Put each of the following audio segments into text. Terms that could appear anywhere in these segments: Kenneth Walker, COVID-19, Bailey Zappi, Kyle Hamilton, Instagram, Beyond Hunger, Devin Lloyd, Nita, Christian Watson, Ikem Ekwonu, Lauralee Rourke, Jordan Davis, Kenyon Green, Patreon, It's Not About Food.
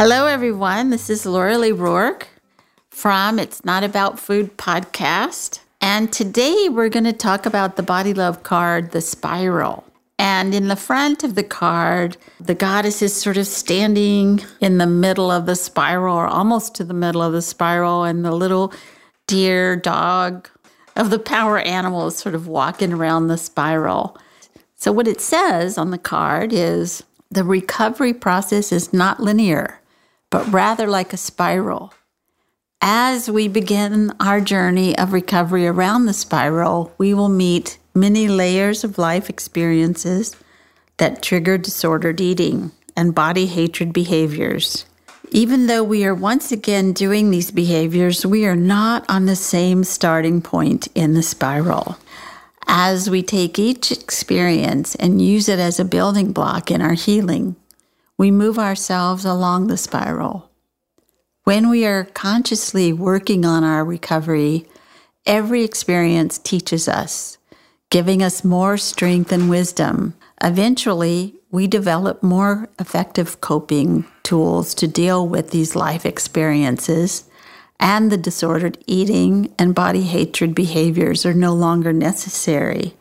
Hello everyone. This is Lauralee Rourke from It's Not About Food podcast. And today we're going to talk about the body love card, the spiral. And in the front of the card, the goddess is sort of standing in the middle of the spiral, or almost to the middle of the spiral, and the little deer, dog of the power animal is sort of walking around the spiral. So what it says on the card is, the recovery process is not linear, but rather like a spiral. As we begin our journey of recovery around the spiral, we will meet many layers of life experiences that trigger disordered eating and body hatred behaviors. Even though we are once again doing these behaviors, we are not on the same starting point in the spiral. As we take each experience and use it as a building block in our healing, we move ourselves along the spiral. When we are consciously working on our recovery, every experience teaches us, giving us more strength and wisdom. Eventually, we develop more effective coping tools to deal with these life experiences, and the disordered eating and body hatred behaviors are no longer necessary.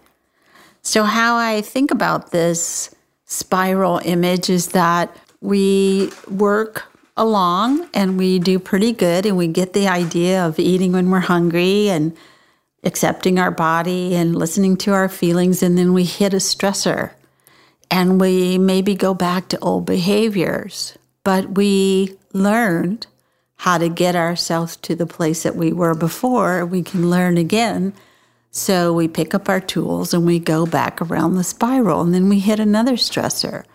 So how I think about this spiral image is that we work along and we do pretty good, and we get the idea of eating when we're hungry and accepting our body and listening to our feelings, and then we hit a stressor and we maybe go back to old behaviors. But we learned how to get ourselves to the place that we were before. We can learn again. So we pick up our tools and we go back around the spiral, and then we hit another stressor.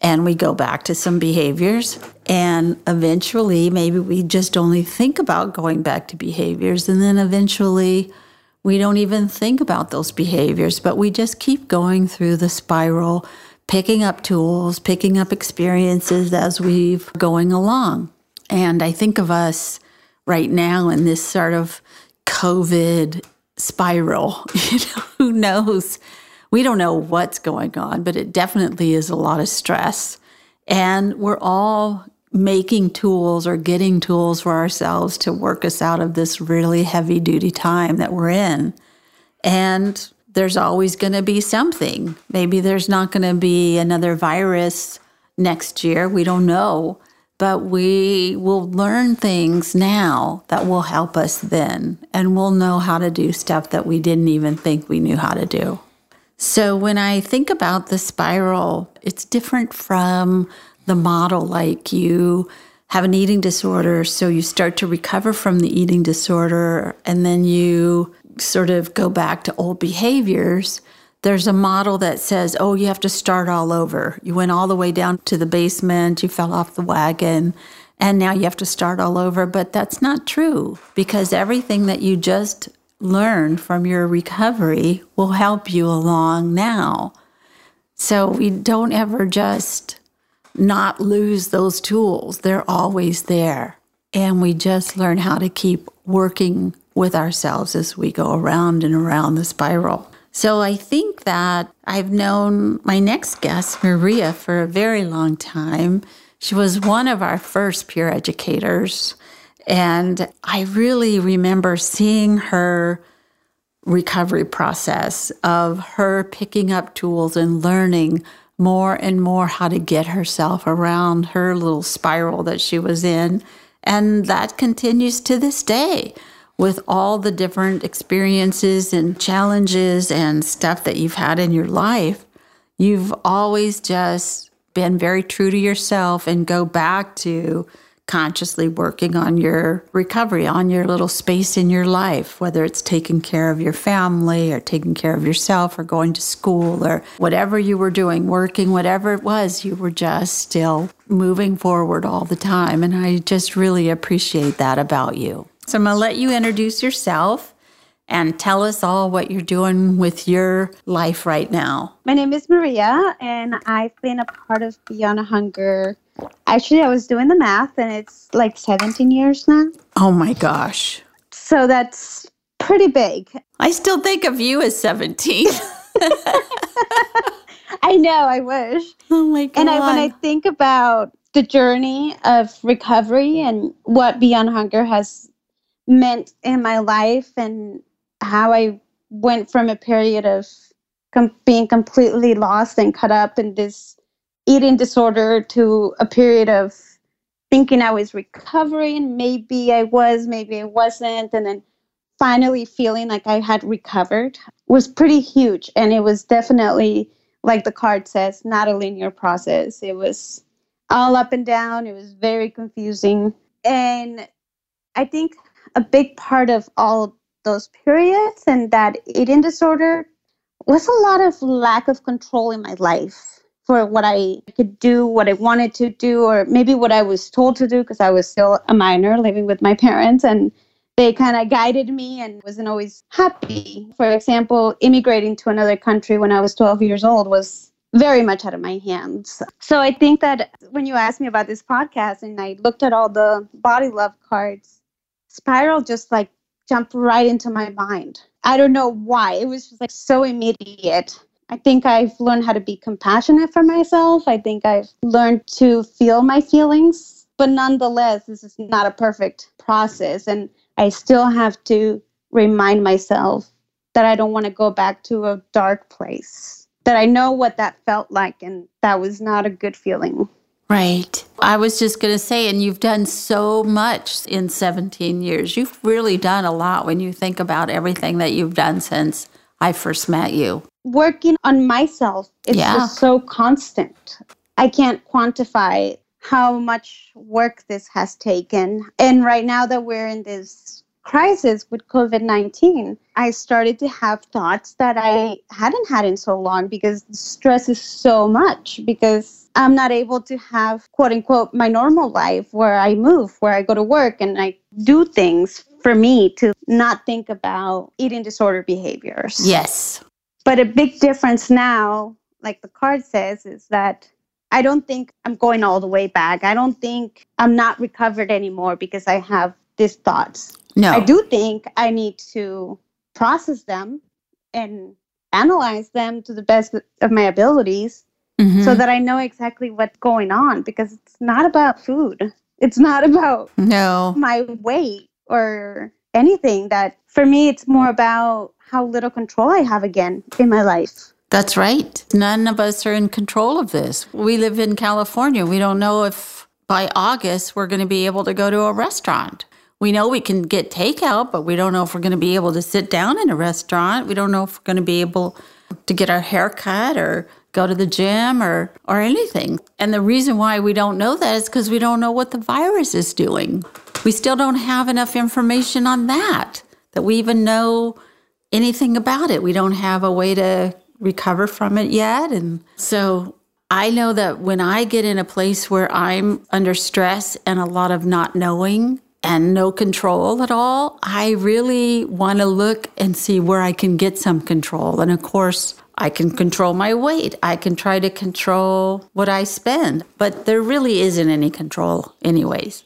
And we go back to some behaviors, and eventually maybe we just only think about going back to behaviors, and then eventually we don't even think about those behaviors, but we just keep going through the spiral, picking up tools, picking up experiences as we're going along. And I think of us right now in this sort of COVID spiral, who knows? We don't know what's going on, but it definitely is a lot of stress. And we're all making tools or getting tools for ourselves to work us out of this really heavy-duty time that we're in. And there's always going to be something. Maybe there's not going to be another virus next year. We don't know. But we will learn things now that will help us then. And we'll know how to do stuff that we didn't even think we knew how to do. So when I think about the spiral, it's different from the model, like you have an eating disorder, so you start to recover from the eating disorder, and then you sort of go back to old behaviors. There's a model that says, oh, you have to start all over. You went all the way down to the basement, you fell off the wagon, and now you have to start all over. But that's not true, because everything that you just learn from your recovery will help you along now. So we don't ever just not lose those tools. They're always there. And we just learn how to keep working with ourselves as we go around and around the spiral. So I think that I've known my next guest, Maria, for a very long time. She was one of our first peer educators. And I really remember seeing her recovery process of her picking up tools and learning more and more how to get herself around her little spiral that she was in. And that continues to this day with all the different experiences and challenges and stuff that you've had in your life. You've always just been very true to yourself and go back to consciously working on your recovery, on your little space in your life, whether it's taking care of your family or taking care of yourself or going to school or whatever you were doing, working, whatever it was, you were just still moving forward all the time. And I just really appreciate that about you. So I'm going to let you introduce yourself and tell us all what you're doing with your life right now. My name is Maria, and I've been a part of Beyond Hunger. Actually, I was doing the math, and it's like 17 years now. Oh, my gosh. So that's pretty big. I still think of you as 17. I know, I wish. Oh, my God. And when I think about the journey of recovery and what Beyond Hunger has meant in my life and how I went from a period of being completely lost and caught up in this eating disorder to a period of thinking I was recovering. Maybe I was, maybe I wasn't. And then finally feeling like I had recovered was pretty huge. And it was definitely, like the card says, not a linear process. It was all up and down. It was very confusing. And I think a big part of all those periods and that eating disorder was a lot of lack of control in my life for what I could do, what I wanted to do, or maybe what I was told to do, because I was still a minor living with my parents and they kind of guided me and wasn't always happy. For example, immigrating to another country when I was 12 years old was very much out of my hands. So I think that when you asked me about this podcast and I looked at all the body love cards, Spiral just like jumped right into my mind. I don't know why. It was just like so immediate. I think I've learned how to be compassionate for myself. I think I've learned to feel my feelings. But nonetheless, this is not a perfect process. And I still have to remind myself that I don't want to go back to a dark place, that I know what that felt like. And that was not a good feeling. Right. I was just going to say, and you've done so much in 17 years. You've really done a lot when you think about everything that you've done since I first met you. Working on myself, it's just so constant. I can't quantify how much work this has taken. And right now that we're in this crisis with COVID-19, I started to have thoughts that I hadn't had in so long because the stress is so much because I'm not able to have, quote unquote, my normal life where I move, where I go to work and I do things for me to not think about eating disorder behaviors. Yes. But a big difference now, like the card says, is that I don't think I'm going all the way back. I don't think I'm not recovered anymore because I have these thoughts. No. I do think I need to process them and analyze them to the best of my abilities so that I know exactly what's going on because it's not about food. It's not about my weight or anything. That for me, it's more about how little control I have again in my life. That's right. None of us are in control of this. We live in California. We don't know if by August we're going to be able to go to a restaurant. We know we can get takeout, but we don't know if we're going to be able to sit down in a restaurant. We don't know if we're going to be able to get our hair cut or go to the gym or anything. And the reason why we don't know that is because we don't know what the virus is doing. We still don't have enough information on that we even know anything about it. We don't have a way to recover from it yet. And so I know that when I get in a place where I'm under stress and a lot of not knowing and no control at all, I really want to look and see where I can get some control. And of course, I can control my weight. I can try to control what I spend. But there really isn't any control anyways.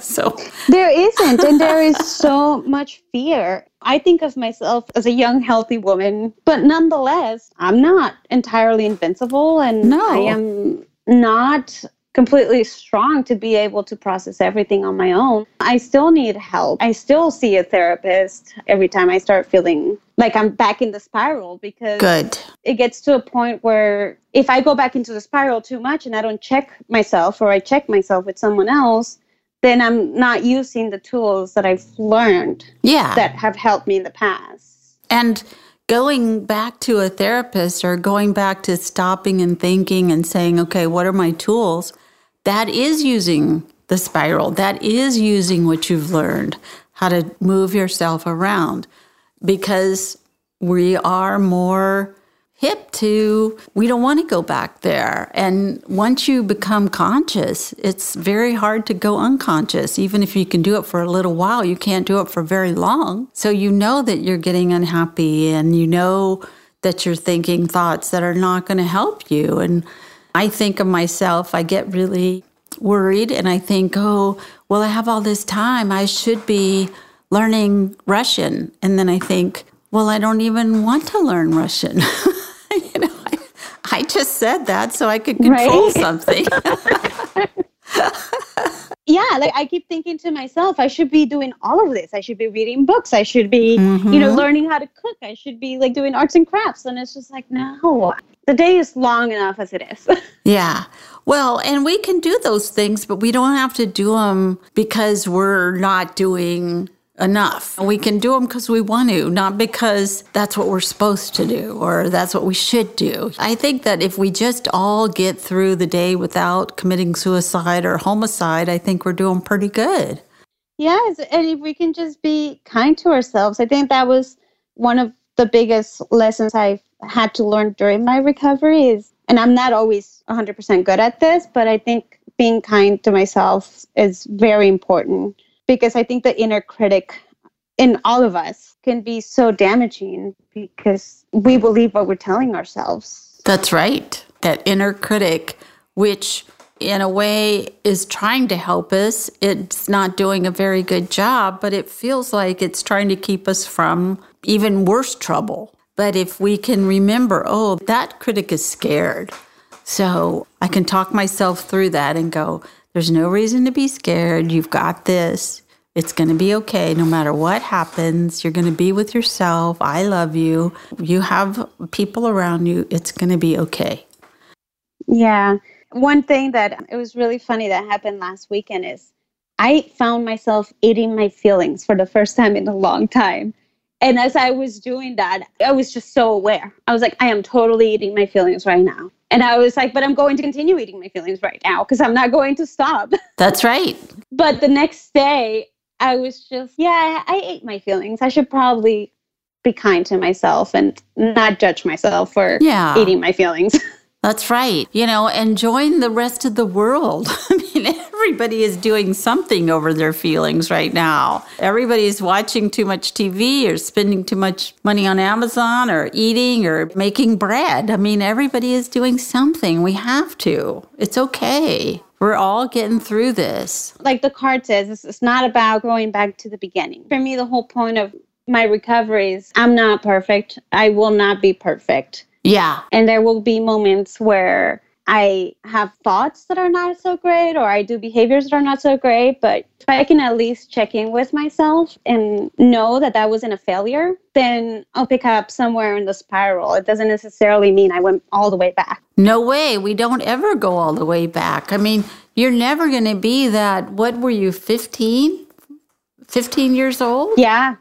So there isn't. And there is so much fear. I think of myself as a young, healthy woman. But nonetheless, I'm not entirely invincible. And I am not completely strong to be able to process everything on my own. I still need help. I still see a therapist every time I start feeling like I'm back in the spiral because it gets to a point where if I go back into the spiral too much and I don't check myself or I check myself with someone else, then I'm not using the tools that I've learned that have helped me in the past. And going back to a therapist or going back to stopping and thinking and saying, okay, what are my tools? That is using the spiral. That is using what you've learned, how to move yourself around, because we are more hip to, we don't want to go back there. And once you become conscious, it's very hard to go unconscious. Even if you can do it for a little while, you can't do it for very long. So you know that you're getting unhappy, and you know that you're thinking thoughts that are not going to help you. And I think of myself, I get really worried, and I think, oh, well, I have all this time. I should be learning Russian. And then I think, well, I don't even want to learn Russian. You know, I just said that so I could control something. Yeah, like I keep thinking to myself, I should be doing all of this. I should be reading books. I should be, learning how to cook. I should be like doing arts and crafts. And it's just like, no, the day is long enough as it is. Yeah. Well, and we can do those things, but we don't have to do them because we're not doing enough. We can do them because we want to, not because that's what we're supposed to do or that's what we should do. I think that if we just all get through the day without committing suicide or homicide, I think we're doing pretty good. Yes, and if we can just be kind to ourselves, I think that was one of the biggest lessons I've had to learn during my recovery is, and I'm not always 100% good at this, but I think being kind to myself is very important. Because I think the inner critic in all of us can be so damaging because we believe what we're telling ourselves. That's right. That inner critic, which in a way is trying to help us, it's not doing a very good job, but it feels like it's trying to keep us from even worse trouble. But if we can remember, oh, that critic is scared. So I can talk myself through that and go, there's no reason to be scared. You've got this. It's going to be okay. No matter what happens, you're going to be with yourself. I love you. You have people around you. It's going to be okay. Yeah. One thing that it was really funny that happened last weekend is I found myself eating my feelings for the first time in a long time. And as I was doing that, I was just so aware. I was like, I am totally eating my feelings right now. And I was like, but I'm going to continue eating my feelings right now because I'm not going to stop. That's right. But the next day, I was just, I ate my feelings. I should probably be kind to myself and not judge myself for eating my feelings. That's right. You know, and join the rest of the world. I mean, everybody is doing something over their feelings right now. Everybody's watching too much TV or spending too much money on Amazon or eating or making bread. I mean, everybody is doing something. We have to. It's okay. We're all getting through this. Like the card says, it's not about going back to the beginning. For me, the whole point of my recovery is I'm not perfect. I will not be perfect. Yeah. And there will be moments where I have thoughts that are not so great or I do behaviors that are not so great, but if I can at least check in with myself and know that that wasn't a failure, then I'll pick up somewhere in the spiral. It doesn't necessarily mean I went all the way back. No way. We don't ever go all the way back. I mean, you're never going to be that, what were you, 15 years old? Yeah.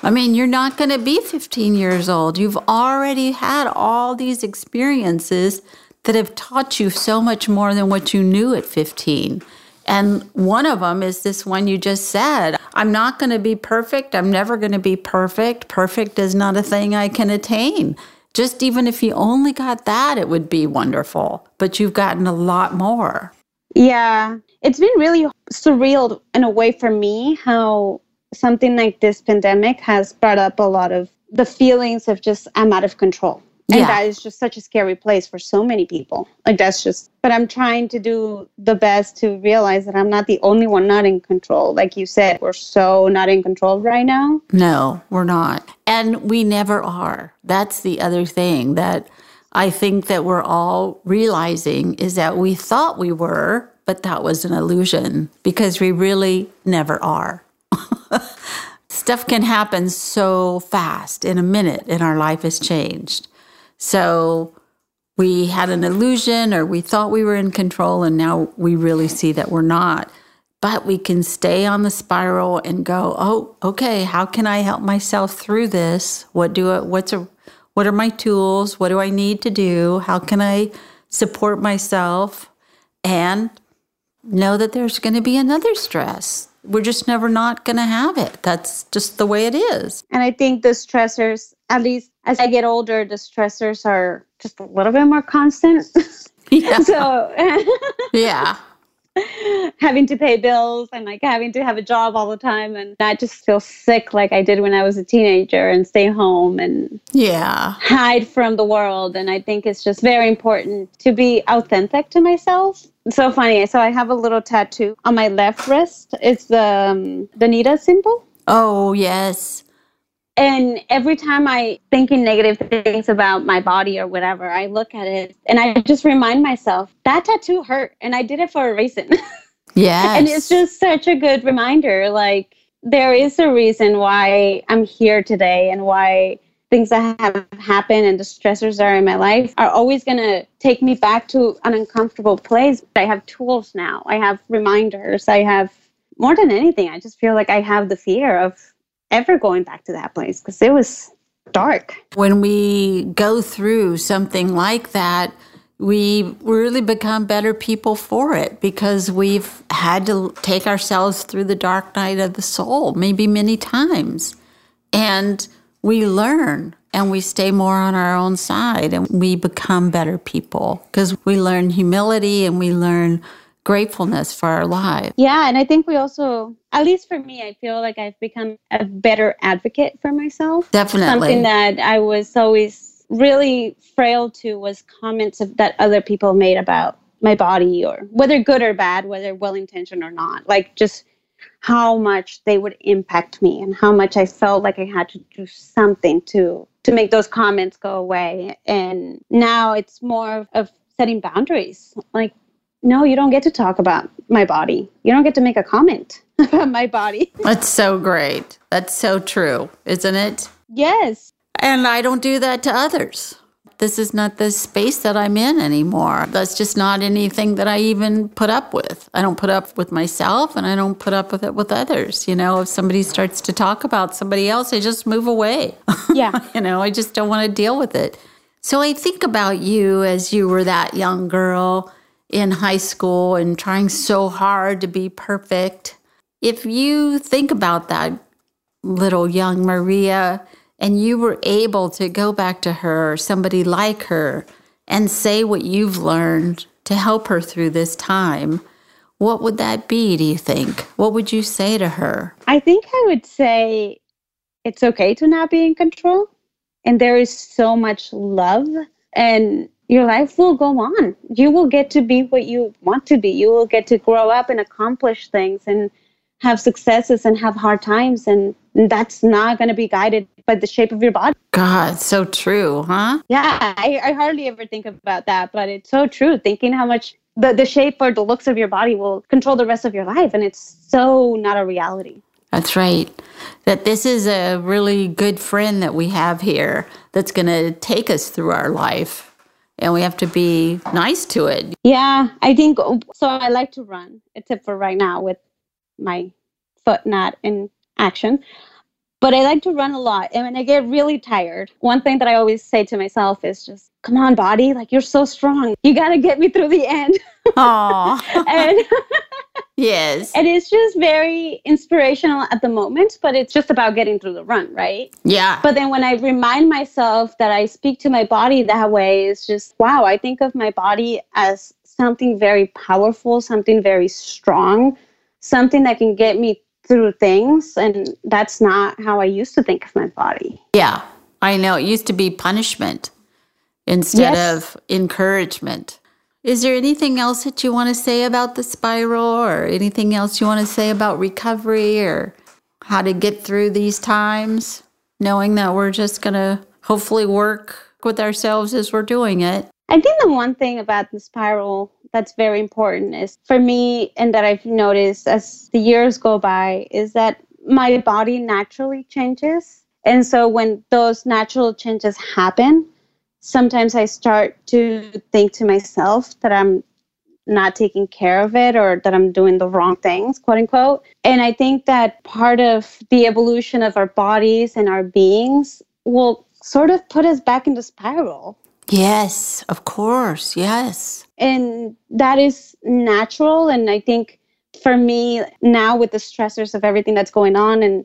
I mean, you're not going to be 15 years old. You've already had all these experiences that have taught you so much more than what you knew at 15. And one of them is this one you just said. I'm not going to be perfect. I'm never going to be perfect. Perfect is not a thing I can attain. Just even if you only got that, it would be wonderful. But you've gotten a lot more. Yeah. It's been really surreal in a way for me how something like this pandemic has brought up a lot of the feelings of just, I'm out of control. And that is just such a scary place for so many people. Like that's just, but I'm trying to do the best to realize that I'm not the only one not in control. Like you said, we're so not in control right now. No, we're not. And we never are. That's the other thing that I think that we're all realizing is that we thought we were, but that was an illusion because we really never are. Stuff can happen so fast in a minute and our life has changed. So we had an illusion or we thought we were in control and now we really see that we're not. But we can stay on the spiral and go, oh, okay, how can I help myself through this? What are my tools? What do I need to do? How can I support myself? And know that there's going to be another stress. We're just never not going to have it. That's just the way it is. And I think the stressors, at least as I get older, the stressors are just a little bit more constant. Yeah. So yeah. Having to pay bills and like having to have a job all the time and not just feel sick like I did when I was a teenager and stay home and hide from the world. And I think it's just very important to be authentic to myself. It's so funny. So I have a little tattoo on my left wrist. It's the Nita symbol. Oh, yes. And every time I thinking negative things about my body or whatever, I look at it and I just remind myself that tattoo hurt and I did it for a reason. Yes. And it's just such a good reminder. Like there is a reason why I'm here today and why things that have happened and the stressors are in my life are always going to take me back to an uncomfortable place. I have tools now. I have reminders. I have more than anything. I just feel like I have the fear of ever going back to that place because it was dark. When we go through something like that, we really become better people for it because we've had to take ourselves through the dark night of the soul, maybe many times. And we learn and we stay more on our own side and we become better people because we learn humility and we learn gratefulness for our lives. Yeah, and I think we also, at least for me, I feel like I've become a better advocate for myself. Definitely. Something that I was always really frail to was comments that other people made about my body, or whether good or bad, whether well-intentioned or not. Like just how much they would impact me and how much I felt like I had to do something to make those comments go away. And now it's more of setting boundaries. Like, no, you don't get to talk about my body. You don't get to make a comment about my body. That's so great. That's so true, isn't it? Yes. And I don't do that to others. This is not the space that I'm in anymore. That's just not anything that I even put up with. I don't put up with myself and I don't put up with it with others. You know, if somebody starts to talk about somebody else, I just move away. Yeah. You know, I just don't want to deal with it. So I think about you as you were that young girl in high school and trying so hard to be perfect. If you think about that little young Maria and you were able to go back to her, somebody like her, and say what you've learned to help her through this time, what would that be, do you think? What would you say to her? I think I would say it's okay to not be in control. And there is so much love and your life will go on. You will get to be what you want to be. You will get to grow up and accomplish things and have successes and have hard times. And that's not going to be guided by the shape of your body. God, so true, huh? Yeah, I hardly ever think about that, but it's so true. Thinking how much the shape or the looks of your body will control the rest of your life. And it's so not a reality. That's right. That this is a really good friend that we have here that's going to take us through our life. And we have to be nice to it. Yeah, I think so. I like to run, except for right now with my foot not in action. But I like to run a lot. And when I get really tired, one thing that I always say to myself is just, come on, body. Like, you're so strong. You got to get me through the end. Aww. And yes. And it's just very inspirational at the moment, but it's just about getting through the run, right? Yeah. But then when I remind myself that I speak to my body that way, it's just, wow, I think of my body as something very powerful, something very strong, something that can get me through things, and that's not how I used to think of my body. Yeah, I know. It used to be punishment instead of encouragement. Is there anything else that you want to say about the spiral, or anything else you want to say about recovery or how to get through these times, knowing that we're just going to hopefully work with ourselves as we're doing it? I think the one thing about the spiral that's very important is for me, and that I've noticed as the years go by, is that my body naturally changes. And so when those natural changes happen, sometimes I start to think to myself that I'm not taking care of it or that I'm doing the wrong things, quote unquote. And I think that part of the evolution of our bodies and our beings will sort of put us back into spiral. Yes, of course. Yes. And that is natural. And I think for me now with the stressors of everything that's going on and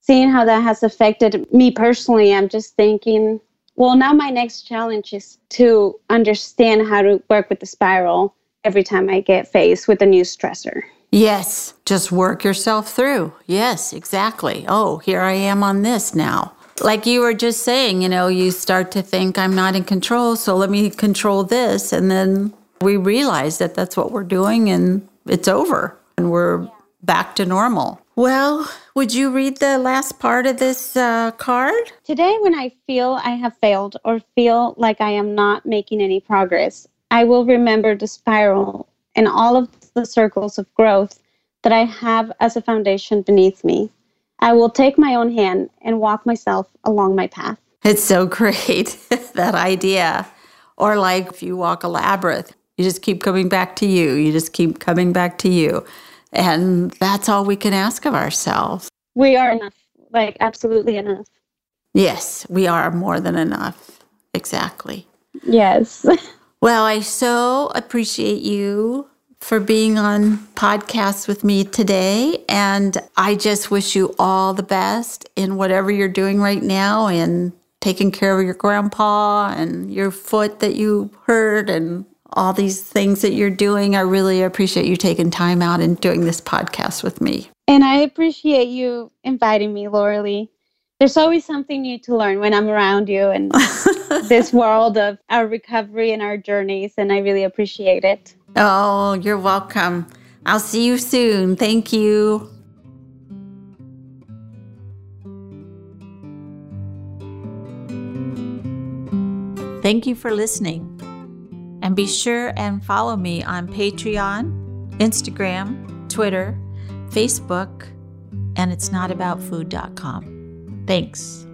seeing how that has affected me personally, I'm just thinking, well, now my next challenge is to understand how to work with the spiral every time I get faced with a new stressor. Yes. Just work yourself through. Yes, exactly. Oh, here I am on this now. Like you were just saying, you know, you start to think I'm not in control, so let me control this. And then we realize that that's what we're doing and it's over and we're back to normal. Well, would you read the last part of this card? Today, when I feel I have failed or feel like I am not making any progress, I will remember the spiral and all of the circles of growth that I have as a foundation beneath me. I will take my own hand and walk myself along my path. It's so great, that idea. Or like if you walk a labyrinth, you just keep coming back to you. You just keep coming back to you. And that's all we can ask of ourselves. We are enough, like absolutely enough. Yes, we are more than enough. Exactly. Yes. Well, I so appreciate you for being on podcasts with me today. And I just wish you all the best in whatever you're doing right now and taking care of your grandpa and your foot that you hurt and all these things that you're doing. I really appreciate you taking time out and doing this podcast with me. And I appreciate you inviting me, Lauralee. There's always something new to learn when I'm around you and this world of our recovery and our journeys. And I really appreciate it. Oh, you're welcome. I'll see you soon. Thank you. Thank you for listening. And be sure and follow me on Patreon, Instagram, Twitter, Facebook, and itsnotaboutfood.com. Thanks.